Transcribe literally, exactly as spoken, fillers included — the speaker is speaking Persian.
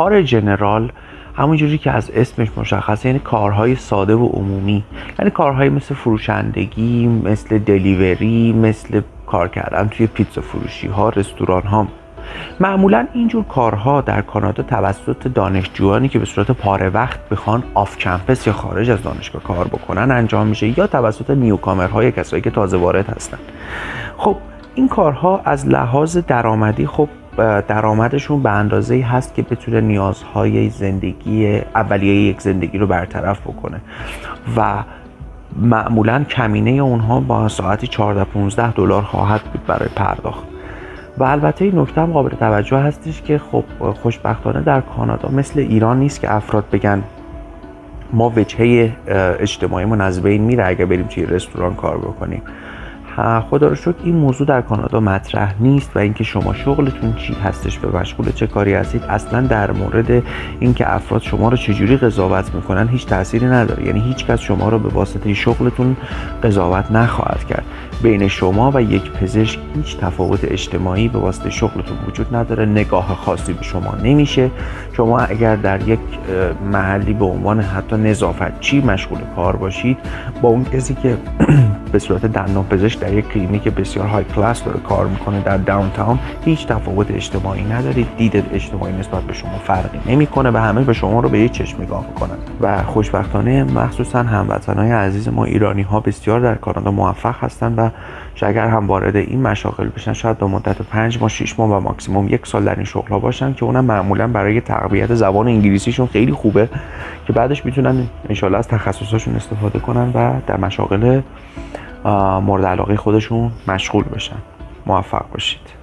کار جنرال همونجوری که از اسمش مشخصه، یعنی کارهای ساده و عمومی، یعنی کارهای مثل فروشندگی، مثل دلیوری، مثل کار کردن توی پیتزا فروشی ها، رستوران ها. معمولا اینجور کارها در کانادا توسط دانشجویانی که به صورت پاره وقت بخوان آف کمپس یا خارج از دانشگاه کار بکنن انجام میشه، یا توسط نیوکامرها یا کسایی که تازه وارد هستن. خب این کارها از لحاظ درآمدی، خب درآمدشون به اندازه‌ای هست که بتونه نیازهای زندگی اولیه یک زندگی رو برطرف بکنه و معمولا کمینه اونها با ساعتی چهارده پانزده دلار خواهد بود برای پرداخت. و البته این نکته هم قابل توجه هستش که خب خوشبختانه در کانادا مثل ایران نیست که افراد بگن ما وجهه اجتماعی ما از بین میره اگه بریم توی رستوران کار بکنیم. خدا رو شکر این موضوع در کانادا مطرح نیست و اینکه شما شغلتون چی هستش، به مشغول چه کاری هستید، اصلا در مورد اینکه افراد شما رو چجوری قضاوت میکنن هیچ تأثیری نداره. یعنی هیچ کس شما رو به واسطه شغلتون قضاوت نخواهد کرد. بین شما و یک پزشک هیچ تفاوت اجتماعی به واسطه شغلتون وجود نداره، نگاه خاصی به شما نمیشه. شما اگر در یک محلی به عنوان حتی نظافتچی مشغول کار باشید با اون کسی که به صورت دندانپزشک در یک کلینیک بسیار های کلاس داره کار میکنه در داون تاون هیچ تفاوت اجتماعی ندارید. دید اجتماعی نسبت به شما فرقی نمیکنه و همه به شما رو به یک چشم نگاه میکنن. و خوشبختانه مخصوصا هموطنای عزیز ما ایرانی ها بسیار در کانادا موفق هستن و اگر هم وارد این مشاغل بشن شاید تا مدت پنج ماه شش ماه و ماکسیموم یک سال در این شغل‌ها باشن که اونم معمولا برای تقویت زبان انگلیسیشون خیلی خوبه که بعدش میتونن انشالله از تخصصاشون استفاده کنن و در مشاغل مورد علاقه خودشون مشغول بشن. موفق باشید.